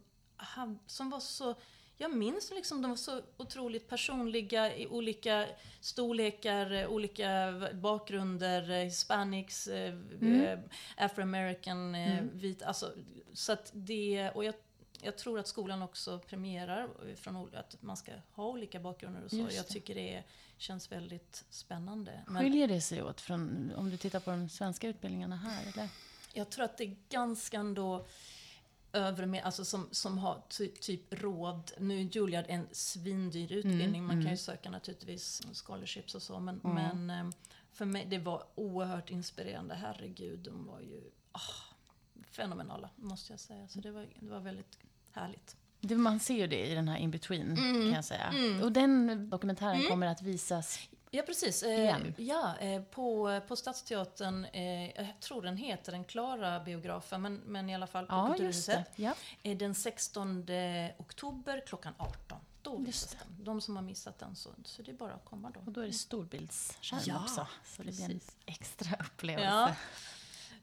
som var så, jag minns liksom, de var så otroligt personliga i olika storlekar, olika bakgrunder, hispanics, mm. afroamerican, mm. vit, alltså, så att det, och jag, jag tror att skolan också premierar från att man ska ha olika bakgrunder och så. Jag tycker det är, känns väldigt spännande. Men, skiljer det sig åt från, om du tittar på de svenska utbildningarna här, eller? Jag tror att det är ganska ändå över med, alltså som, som har ty, typ råd. Nu är Juilliard en svindyr utbildning. Mm, man mm. kan ju söka naturligtvis scholarships och så. Men, mm. men för mig, det var oerhört inspirerande. Herregud, de var ju oh, fenomenala, måste jag säga. Så det var, det var väldigt härligt. Det, man ser ju det i den här in-between, mm. kan jag säga. Mm. Och den dokumentären mm. kommer att visas... Ja, precis. Eh, ja, eh, på, på Stadsteatern, eh, jag tror den heter den klara biografen, men, men i alla fall på ja, Kulturhuset. Ja. Eh, den sextonde oktober klockan arton. Då visas den. De som har missat den, så, så det är bara att komma då. Och då är det storbildsskärm ja, också, så precis. Det blir en extra upplevelse. Ja.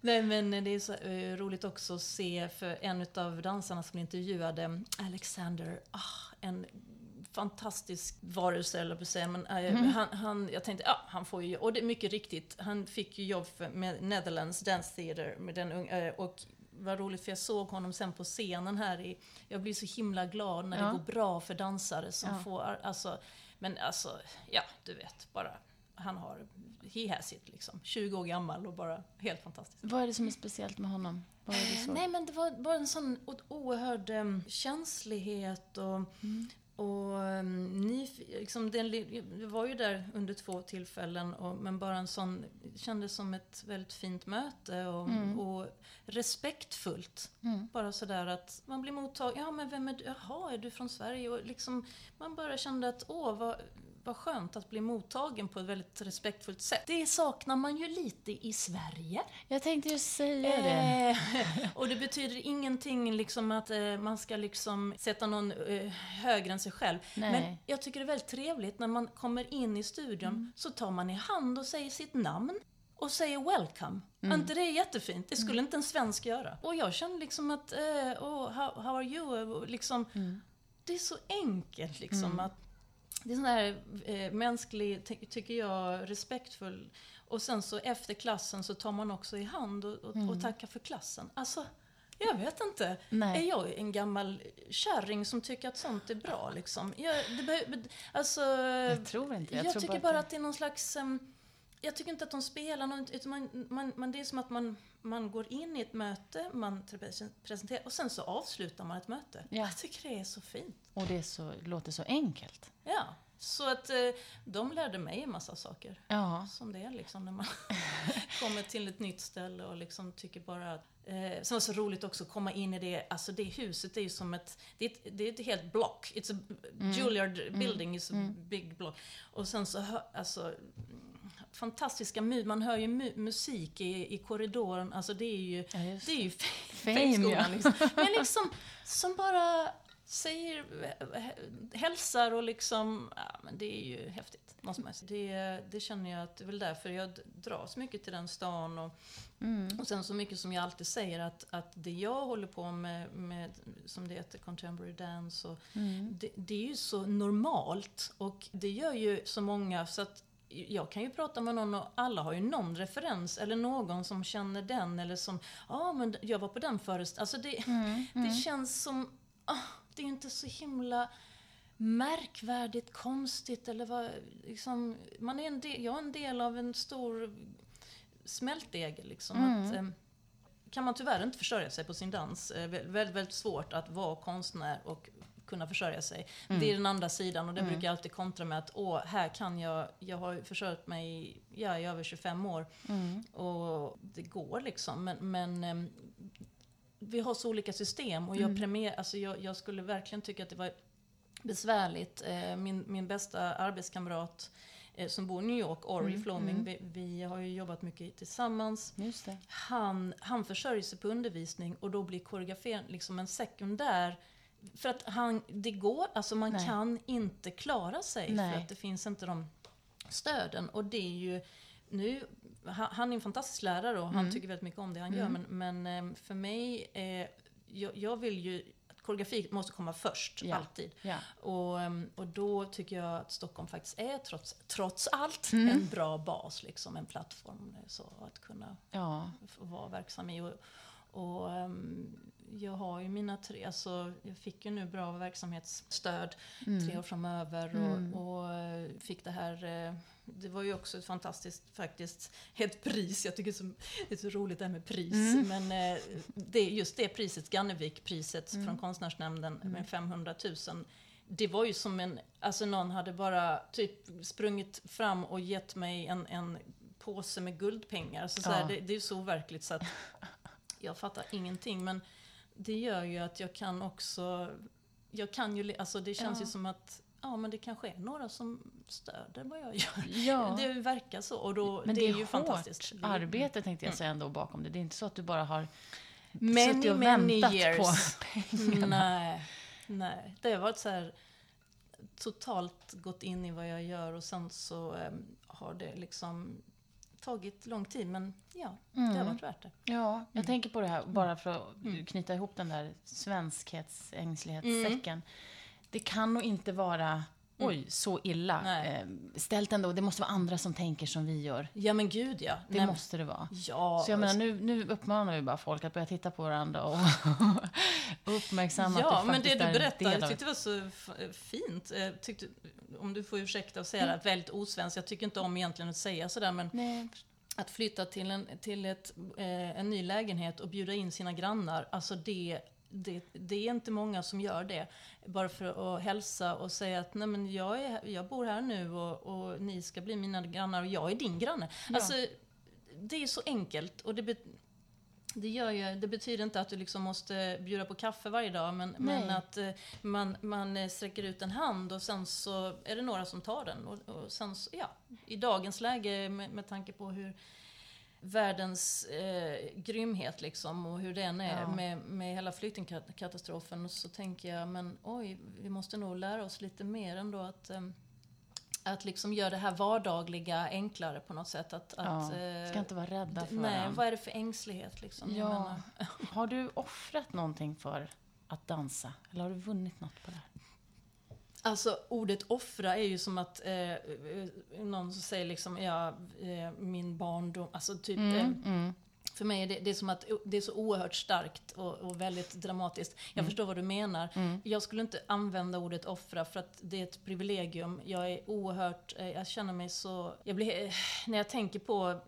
Nej, men det är så uh, roligt också att se, för en av dansarna som intervjuade, Alexander, ah, en fantastisk varelse, eller på säga, men mm. han, han, jag tänkte, ja, han får ju, och det är mycket riktigt, han fick ju jobb för, med Netherlands Dance Theater, med den unga, och var roligt, för jag såg honom sen på scenen här i, jag blir så himla glad när ja. Det går bra för dansare som ja. Får, alltså, men alltså, ja, du vet, bara, han har, he has it, liksom, tjugo år gammal och bara helt fantastisk. Vad är det som är speciellt med honom? Nej, men det var bara en sån oerhörd um, känslighet och mm. Och um, ni, liksom, den, jag var ju där under två tillfällen, och, men bara en sån, kändes som ett väldigt fint möte och, mm. och respektfullt. Mm. Bara sådär att man blir mottagen, ja men vem är du? Jaha, är du från Sverige? Och liksom, man bara kände att åh, vad, vad skönt att bli mottagen på ett väldigt respektfullt sätt. Det saknar man ju lite i Sverige. Jag tänkte ju säga eh, det. Och det betyder ingenting liksom att eh, man ska liksom sätta någon eh, högre än sig själv. Nej. Men jag tycker det är väldigt trevligt när man kommer in i studion mm. så tar man i hand och säger sitt namn och säger welcome. Mm. Inte det är jättefint. Det skulle mm. inte en svensk göra. Och jag känner liksom att eh, oh, how, how are you? Liksom, mm. det är så enkelt liksom mm. att det är sån här eh, mänsklig, ty- tycker jag, respektfull. Och sen så efter klassen så tar man också i hand och, och, mm. och tackar för klassen. Alltså, jag vet inte. Nej. Är jag en gammal kärring som tycker att sånt är bra? Liksom? Jag, det behö- alltså, jag tror inte. Jag, jag tror tycker bara att det är någon slags... Um, jag tycker inte att de spelar något, utan man, man, man, det är som att man, man går in i ett möte, man presenterar och sen så avslutar man ett möte. Ja. Jag tycker det är så fint. Och det är så, låter så enkelt. Ja, så att de lärde mig en massa saker. Ja. Som det är liksom när man kommer till ett nytt ställe och liksom tycker bara att... Eh, som var så roligt också att komma in i det, alltså det huset är ju som ett, det är ett, det är ett helt block. It's a mm. Juilliard building, mm. it's a mm. big block. Och sen så, alltså... fantastiska mu- man hör ju mu- musik i, i korridoren, alltså det är ju ja, det är ju f- fame, ja. Liksom. Men liksom som bara säger, hälsar och liksom, ja, men det är ju häftigt. Det, det känner jag att det är väl därför jag dras mycket till den stan. Och, mm. och sen så mycket som jag alltid säger att, att det jag håller på med, med, som det heter contemporary dance, och, mm. det, det är ju så normalt och det gör ju så många så att jag kan ju prata med någon och alla har ju någon referens eller någon som känner den eller som, ja ah, men jag var på den förrest. Alltså det, mm. Mm. det känns som, ah, det är inte så himla märkvärdigt, konstigt eller vad, liksom, man är en del, jag är en del av en stor smältdegel liksom. Mm. Att, eh, kan man tyvärr inte försörja sig på sin dans, eh, väldigt, väldigt svårt att vara konstnär och kunna försörja sig. Mm. Det är den andra sidan och det mm. brukar jag alltid kontra med att åh, här kan jag, jag har försörjt mig ja, i över tjugofem år mm. och det går liksom, men, men eh, vi har så olika system och jag, mm. premier, alltså jag, jag skulle verkligen tycka att det var besvärligt. Eh, min, min bästa arbetskamrat eh, som bor i New York, Ori mm, Floming, mm. Vi, vi har ju jobbat mycket tillsammans. Just det. Han, han försörjer sig på undervisning och då blir koreografen liksom en sekundär. För att han, det går, alltså man Nej. Kan inte klara sig Nej. För att det finns inte de stöden. Och det är ju, nu, han, han är en fantastisk lärare och mm. han tycker väldigt mycket om det han mm. gör. Men, men för mig, eh, jag, jag vill ju, koreografi måste komma först, yeah. alltid. Yeah. Och, och då tycker jag att Stockholm faktiskt är trots, trots allt mm. en bra bas, liksom, en plattform så att kunna ja. Vara verksam i. Och, och um, jag har ju mina tre, alltså jag fick ju nu bra verksamhetsstöd mm. tre år framöver och, mm. och fick det här, det var ju också ett fantastiskt faktiskt, ett pris, jag tycker det är så, det är så roligt det här med pris, mm. men det, just det priset, Gunnevik-priset mm. från konstnärsnämnden mm. med femhundratusen, det var ju som en, alltså någon hade bara typ sprungit fram och gett mig en, en påse med guldpengar, så, så här, ja. det, det är ju så verkligt så att jag fattar ingenting, men det gör ju att jag kan också, jag kan ju, alltså det känns ja. Ju som att ja, men det kanske är några som stöder vad jag gör. Ja. Det verkar så och då, men det, det är, är ju fantastiskt. Arbete tänkte jag säga ändå bakom det. Det är inte så att du bara har many, suttit och many väntat years. På pengarna. Nej, nej. Det har varit så här totalt gått in i vad jag gör och sen så äm, har det liksom tagit lång tid, men ja, mm. det har varit värt det. Ja, jag mm. tänker på det här bara för att mm. knyta ihop den där svenskhetsängslighetssäcken. Mm. Det kan nog inte vara oj, så illa eh, ställt ändå. Det måste vara andra som tänker som vi gör. Ja, men gud ja. Det Nej, måste det vara. Ja. Så jag menar, nu, nu uppmanar vi bara folk att börja titta på varandra och uppmärksamma ja, att det faktiskt är en del av det. Ja, men det du berättade, jag tyckte det var så f- fint. Jag tyckte, om du får ursäkta att säga mm. det, väldigt osvensk. Jag tycker inte om egentligen att säga sådär, men Nej. Att flytta till, en, till ett, eh, en ny lägenhet och bjuda in sina grannar, alltså det... Det, det är inte många som gör det, bara för att hälsa och säga att nej, men jag, är, jag bor här nu och, och ni ska bli mina grannar och jag är din granne. Ja. Alltså, det är så enkelt och det, be, det, gör ju, det betyder inte att du liksom måste bjuda på kaffe varje dag, men, men att man, man sträcker ut en hand och sen så är det några som tar den. Och, och sen så, ja, i dagens läge med, med tanke på hur världens eh, grymhet liksom och hur den är ja. med, med hela flyktingkatastrofen, så tänker jag, men oj, vi måste nog lära oss lite mer ändå att, eh, att liksom göra det här vardagliga enklare på något sätt. Att, ja. att, eh, ska inte vara rädda för d- Nej, vad är det för ängslighet liksom? Ja. Jag menar. Har du offrat någonting för att dansa? Eller har du vunnit något på det här? Alltså ordet offra är ju som att eh, någon som säger liksom ja, eh, min barndom, alltså typ mm, eh, mm. för mig är det, det är som att det är så oerhört starkt och, och väldigt dramatiskt. Jag mm. förstår vad du menar. Mm. Jag skulle inte använda ordet offra för att det är ett privilegium. Jag är oerhört, eh, jag känner mig så, jag blir, eh, när jag tänker på,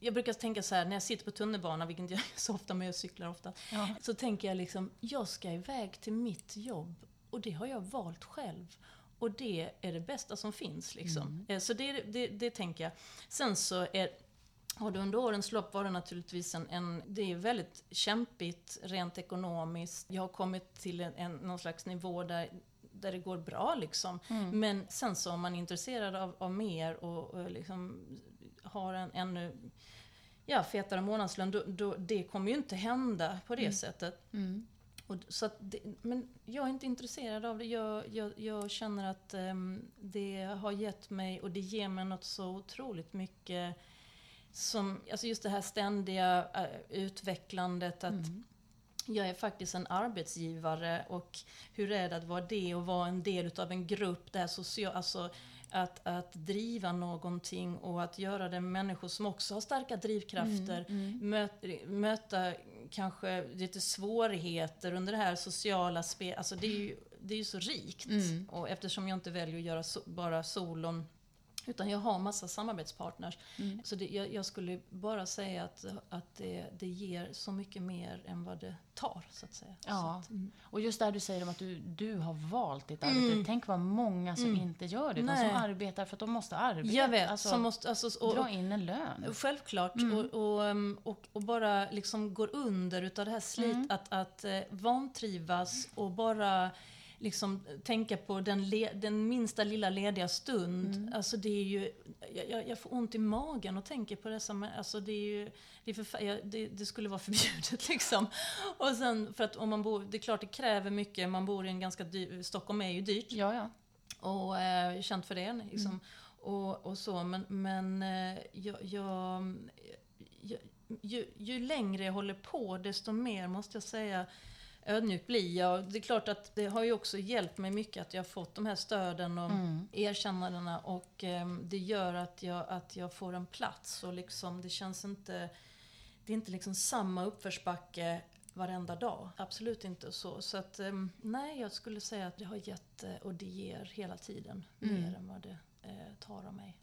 jag brukar tänka så här, när jag sitter på tunnelbanan, vilket jag så ofta, men jag cyklar ofta, ja. Så tänker jag liksom, jag ska iväg till mitt jobb. Och det har jag valt själv. Och det är det bästa som finns. Liksom. Mm. Så det, det, det tänker jag. Sen så är, har det under årens lopp var det naturligtvis en, en... Det är väldigt kämpigt rent ekonomiskt. Jag har kommit till en, en, någon slags nivå där, där det går bra. Liksom. Mm. Men sen så om man är intresserad av, av mer och, och liksom har en ännu... Ja, fetare månadslön. Då, då, det kommer ju inte hända på det mm. sättet. Mm. Och så att det, men jag är inte intresserad av det. Jag, jag, jag känner att um, det har gett mig, och det ger mig något så otroligt mycket. Som, alltså just det här ständiga uh, utvecklandet. Att mm. jag är faktiskt en arbetsgivare. Och hur är det att vara det och vara en del av en grupp. Det här social, alltså, att, att driva någonting och att göra det med människor som också har starka drivkrafter. Mm, mm. Möt, möta kanske lite svårigheter under det här sociala spelet. Alltså det är ju, det är ju så rikt. Mm. Och eftersom jag inte väljer att göra so, bara solon. Utan jag har massa samarbetspartners. Mm. Så det, jag, jag skulle bara säga att, att det, det ger så mycket mer än vad det tar, så att säga. Ja. Så att, mm. Och just där du säger om att du, du har valt ditt mm. arbete. Tänk vad många som mm. inte gör det. De Nej. Som arbetar för att de måste arbeta. Jag vet. Alltså, som måste, alltså, och, dra in en lön. Självklart. Mm. Och, och, och, och bara liksom går under utav det här slit. Mm. Att, att vantrivas och bara... Liksom tänka på den, le- den minsta lilla lediga stund. Mm. Alltså det är ju... Jag, jag får ont i magen och tänker på det som... Alltså det är ju... Det, är förf- jag, det, det skulle vara förbjudet liksom. Och sen för att om man bor... Det är klart det kräver mycket. Man bor i en ganska dyr... Stockholm är ju dyrt. Ja, ja. Och eh, känt för det liksom. Mm. Och, och så. Men, men eh, jag... jag, jag ju, ju längre jag håller på desto mer måste jag säga... ödmjuk blir jag. Det är klart att det har ju också hjälpt mig mycket att jag har fått de här stöden och mm. erkännandena, och eh, det gör att jag, att jag får en plats och liksom det känns inte, det är inte liksom samma uppförsbacke varenda dag. Absolut inte så. Så att eh, nej, jag skulle säga att det har gett och det ger hela tiden mm. mer än vad det tar av mig.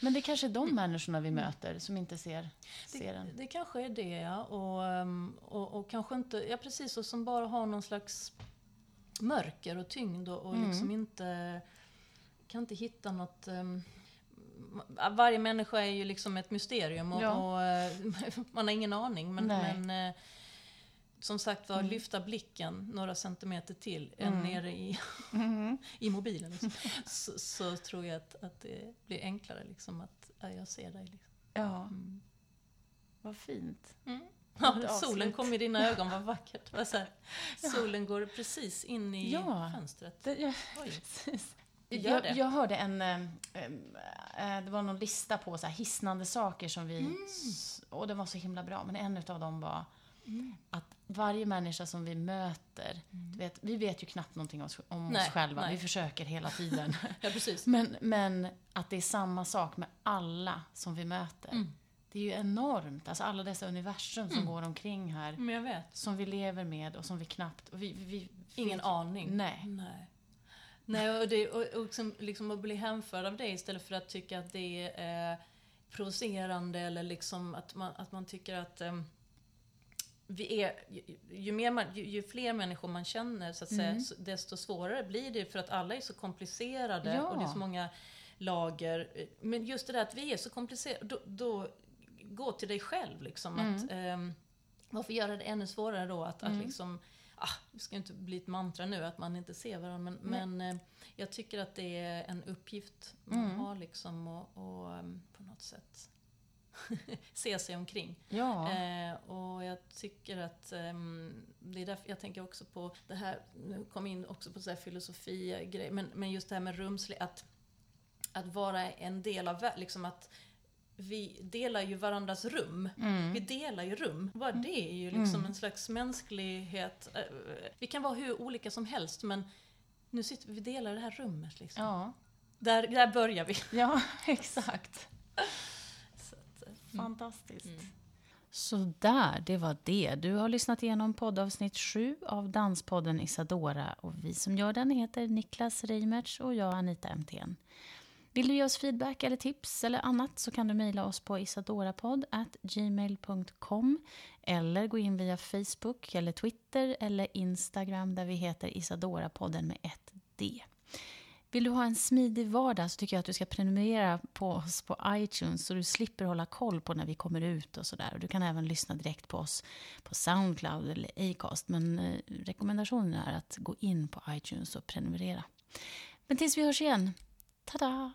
Men det kanske är de människorna vi möter som inte ser, ser den. Det, det kanske är det, ja. Och, och, och kanske inte, ja precis, och som bara har någon slags mörker och tyngd och, och mm. liksom inte kan inte hitta något. Um, varje människa är ju liksom ett mysterium och, ja. och man har ingen aning, men, men som sagt var, mm. lyfta blicken några centimeter till än mm. nere i, mm. i mobilen. Liksom. Så, så tror jag att, att det blir enklare liksom, att ja, jag ser dig. Liksom. Ja, mm. vad fint. Mm. Ja, solen kom i dina ögon, vad vackert. Vad så här, solen går precis in i ja, fönstret. Det, ja, precis. Jag, jag hörde en, äh, det var någon lista på så här hisnande saker som vi, mm. och det var så himla bra, men en av dem var Mm. att varje människa som vi möter mm. du vet, vi vet ju knappt någonting om, om nej, oss själva, nej. Vi försöker hela tiden ja, precis. Men, men att det är samma sak med alla som vi möter mm. det är ju enormt, alltså alla dessa universum som mm. går omkring här, men jag vet. Som vi lever med och som vi knappt och vi, vi, vi, ingen vi, aning nej, nej. nej och, det, och, och liksom, liksom att bli hänförd av det istället för att tycka att det är eh, provocerande eller liksom att man, att man tycker att eh, Vi är, ju, ju, mer man, ju, ju fler människor man känner så att mm. säga, desto svårare blir det för att alla är så komplicerade ja. Och det är så många lager. Men just det där att vi är så komplicerade, då, då gå till dig själv liksom, mm. att, um, varför göra det ännu svårare då att, mm. att liksom, ah, det ska inte bli ett mantra nu att man inte ser varandra, men, mm. men eh, jag tycker att det är en uppgift man mm. har liksom, och, och um, på något sätt se sig omkring ja. eh, och jag tycker att eh, det är därför jag tänker också på det här, nu kom in också på så här filosofi grej, men, men just det här med rumslig, att, att vara en del av liksom att vi delar ju varandras rum mm. vi delar ju rum, bara det är ju liksom mm. en slags mänsklighet, vi kan vara hur olika som helst, men nu sitter vi, vi delar det här rummet liksom. Ja. där, där börjar vi ja, exakt. Fantastiskt. Mm. Så där, det var det. Du har lyssnat igenom poddavsnitt sju av Danspodden Isadora, och vi som gör den heter Niklas Reimers och jag Anita M T N. Vill du ge oss feedback eller tips eller annat så kan du mejla oss på isadorapodd at gmail dot com eller gå in via Facebook eller Twitter eller Instagram där vi heter Isadorapodden med ett D. Vill du ha en smidig vardag så tycker jag att du ska prenumerera på oss på iTunes så du slipper hålla koll på när vi kommer ut och sådär. Du kan även lyssna direkt på oss på Soundcloud eller Acast, men eh, rekommendationen är att gå in på iTunes och prenumerera. Men tills vi hörs igen, tada!